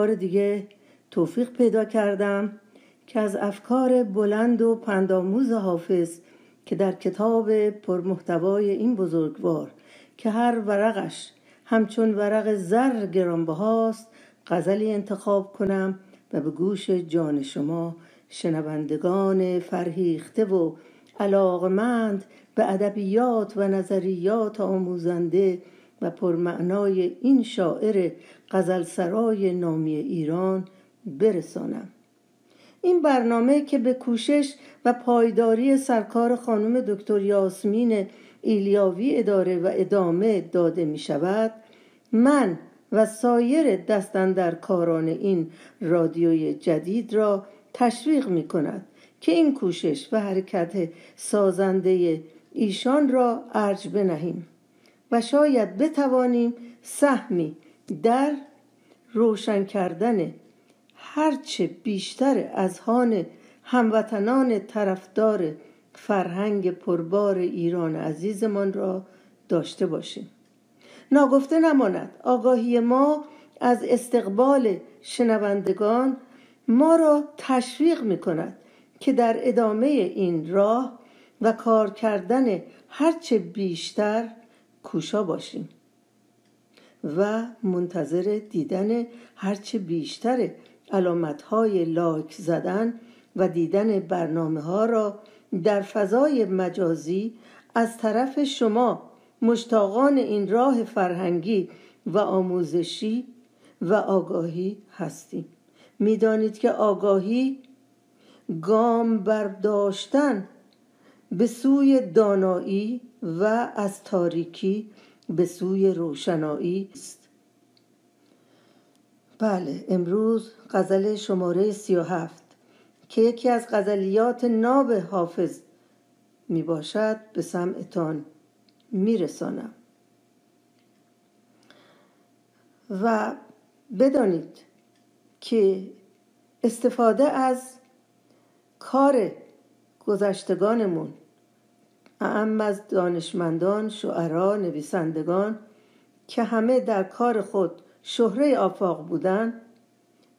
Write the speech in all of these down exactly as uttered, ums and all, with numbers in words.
بار دیگه توفیق پیدا کردم که از افکار بلند و پندآموز حافظ که در کتاب پرمحتوای این بزرگوار که هر ورقش همچون ورق زر گرانبهاست غزلی انتخاب کنم و به گوش جان شما شنوندگان فرهیخته و علاقمند به ادبیات و نظریات آموزنده و پرمعنای این شاعر غزلسرای نامی ایران برسانم. این برنامه که به کوشش و پایداری سرکار خانم دکتر یاسمین ایلیاوی اداره و ادامه داده می شود، من و سایر دست‌اندرکاران این رادیوی جدید را تشویق می کند که این کوشش و حرکت سازنده ایشان را ارج بنهیم و شاید بتوانیم سهمی در روشن کردن هرچه بیشتر اذهان هموطنان طرفدار فرهنگ پربار ایران عزیزمان را داشته باشیم. ناگفته نماند آگاهی ما از استقبال شنوندگان ما را تشویق می کند که در ادامه این راه و کار کردن هرچه بیشتر کوشا باشیم و منتظر دیدن هرچه بیشتر علامت‌های لایک زدن و دیدن برنامه‌ها را در فضای مجازی از طرف شما مشتاقان این راه فرهنگی و آموزشی و آگاهی هستیم. می‌دانید که آگاهی گام برداشتن به سوی دانایی و از تاریکی به سوی روشنایی است. بله، امروز غزل شماره سی و هفت که یکی از غزلیات ناب حافظ می باشد به سمعتان می رسانم و بدانید که استفاده از کار گذشتگانمون، اعم از دانشمندان، شعرا، نویسندگان که همه در کار خود شهره آفاق بودن،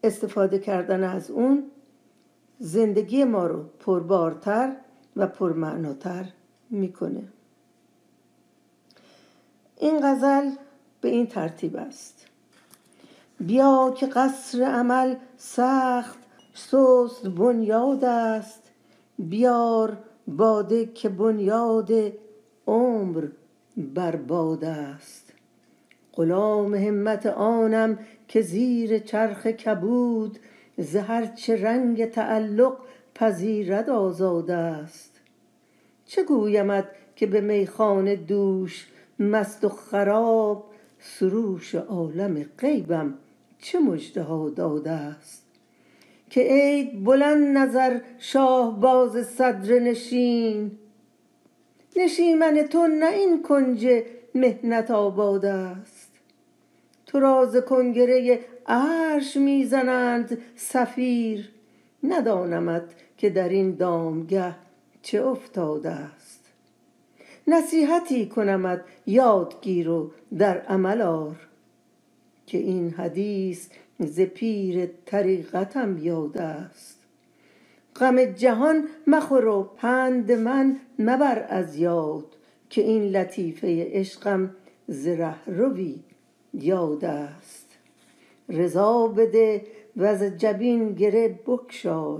استفاده کردن از اون زندگی ما رو پربارتر و پرمعناتر میکنه. این غزل به این ترتیب است: بیا که قصر عمل سخت سست بنیاد است، بیار باده که بنیاد عمر برباد است. غلام همت آنم که زیر چرخ کبود، زهرچه رنگ تعلق پذیرد آزاده است. چه گویمت که به میخانه دوش مست و خراب، سروش عالم غیبم چه مژدها داده است. که ای بلند نظر شاه باز صدر نشین، نشیمن تو نه این کنج مهنت آباده است. تو راز کنگره عرش میزنند سفیر، ندانمت که در این دامگه چه افتاده است. نصیحتی کنمت یادگیر و در عمل آر، که این حدیث ز پیر طریقتم یاده است. غم جهان مخور و پند من مبر از یاد، که این لطیفه عشقم ز رهروی یاد است. رضا بده و از جبین گره بکشای،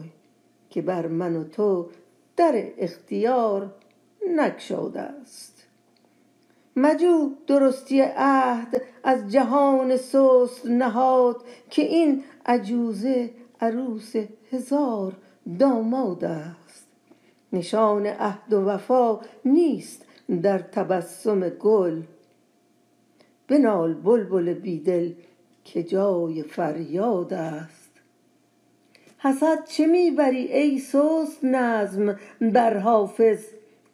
که بر من و تو در اختیار نگشاده است. مجو درستی عهد از جهان سست نهاد، که این عجوزه عروس هزار داماد است. نشان عهد و وفا نیست در تبسم گل، بنال بلبل بیدل که جای فریاد است. حسد چه میبری ای سست نظم بر حافظ،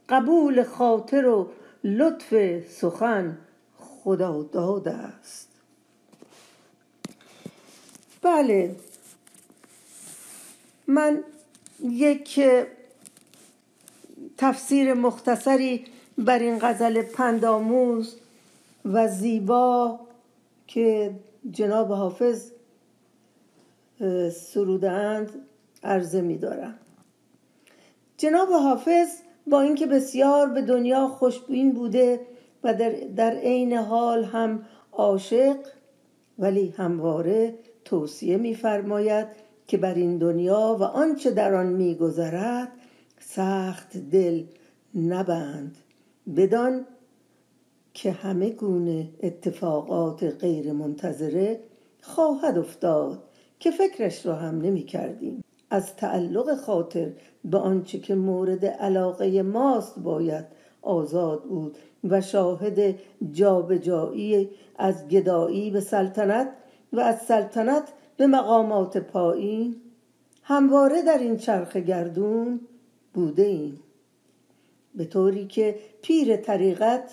قبول خاطر و لطف سخن خدا داد است. بله، من یک تفسیر مختصری بر این غزل پندآموز و زیبا که جناب حافظ سرودند عرضه می‌دارم. جناب حافظ با اینکه بسیار به دنیا خوشبین بوده و در عین حال هم عاشق، ولی همواره توصیه می‌فرماید که بر این دنیا و آنچه در آن می‌گذرد سخت دل نبند، بدان که همه گونه اتفاقات غیر منتظره خواهد افتاد که فکرش را هم نمی کردیم. از تعلق خاطر به آنچه که مورد علاقه ماست باید آزاد بود و شاهد جابجایی از گدایی به سلطنت و از سلطنت به مقامات پایین همواره در این چرخ گردون بوده ایم، به طوری که پیر طریقت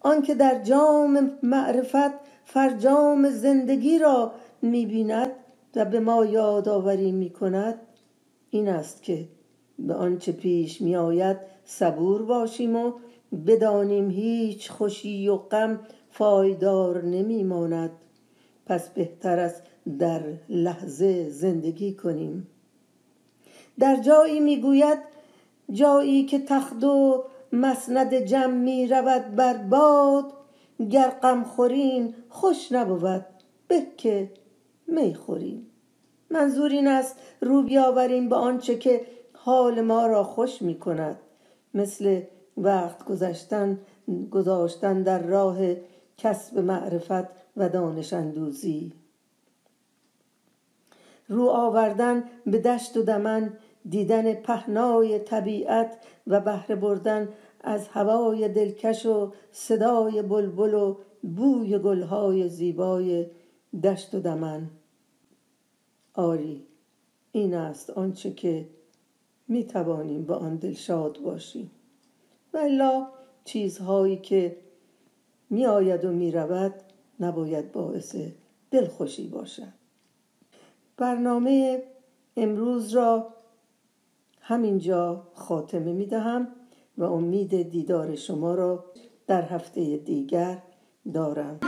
آن که در جام معرفت فرجام زندگی را می‌بیند و به ما یادآوری می‌کند این است که به آنچه پیش می‌آید صبور باشیم و بدانیم هیچ خوشی و غم فایدار نمی‌ماند، پس بهتر است در لحظه زندگی کنیم. در جایی می‌گوید جایی که تخت و مسند جم می رود بر باد، گر غم خورین خوش نبود به که می خوریم. منظور این است رو بیاوریم به آنچه که حال ما را خوش می کند، مثل وقت گذاشتن گذاشتن در راه کسب معرفت و دانش اندوزی، رو آوردن به دشت و دمن، دیدن پهنای طبیعت و بهره بردن از هوای دلکش و صدای بلبل و بوی گلهای زیبای دشت و دمن. آری، این است آنچه که می توانیم با آن دلشاد باشیم، و الا چیزهایی که می آید و می رود نباید باعث دلخوشی باشد. برنامه امروز را همینجا خاتمه می دهم و امید دیدار شما را در هفته دیگر دارم.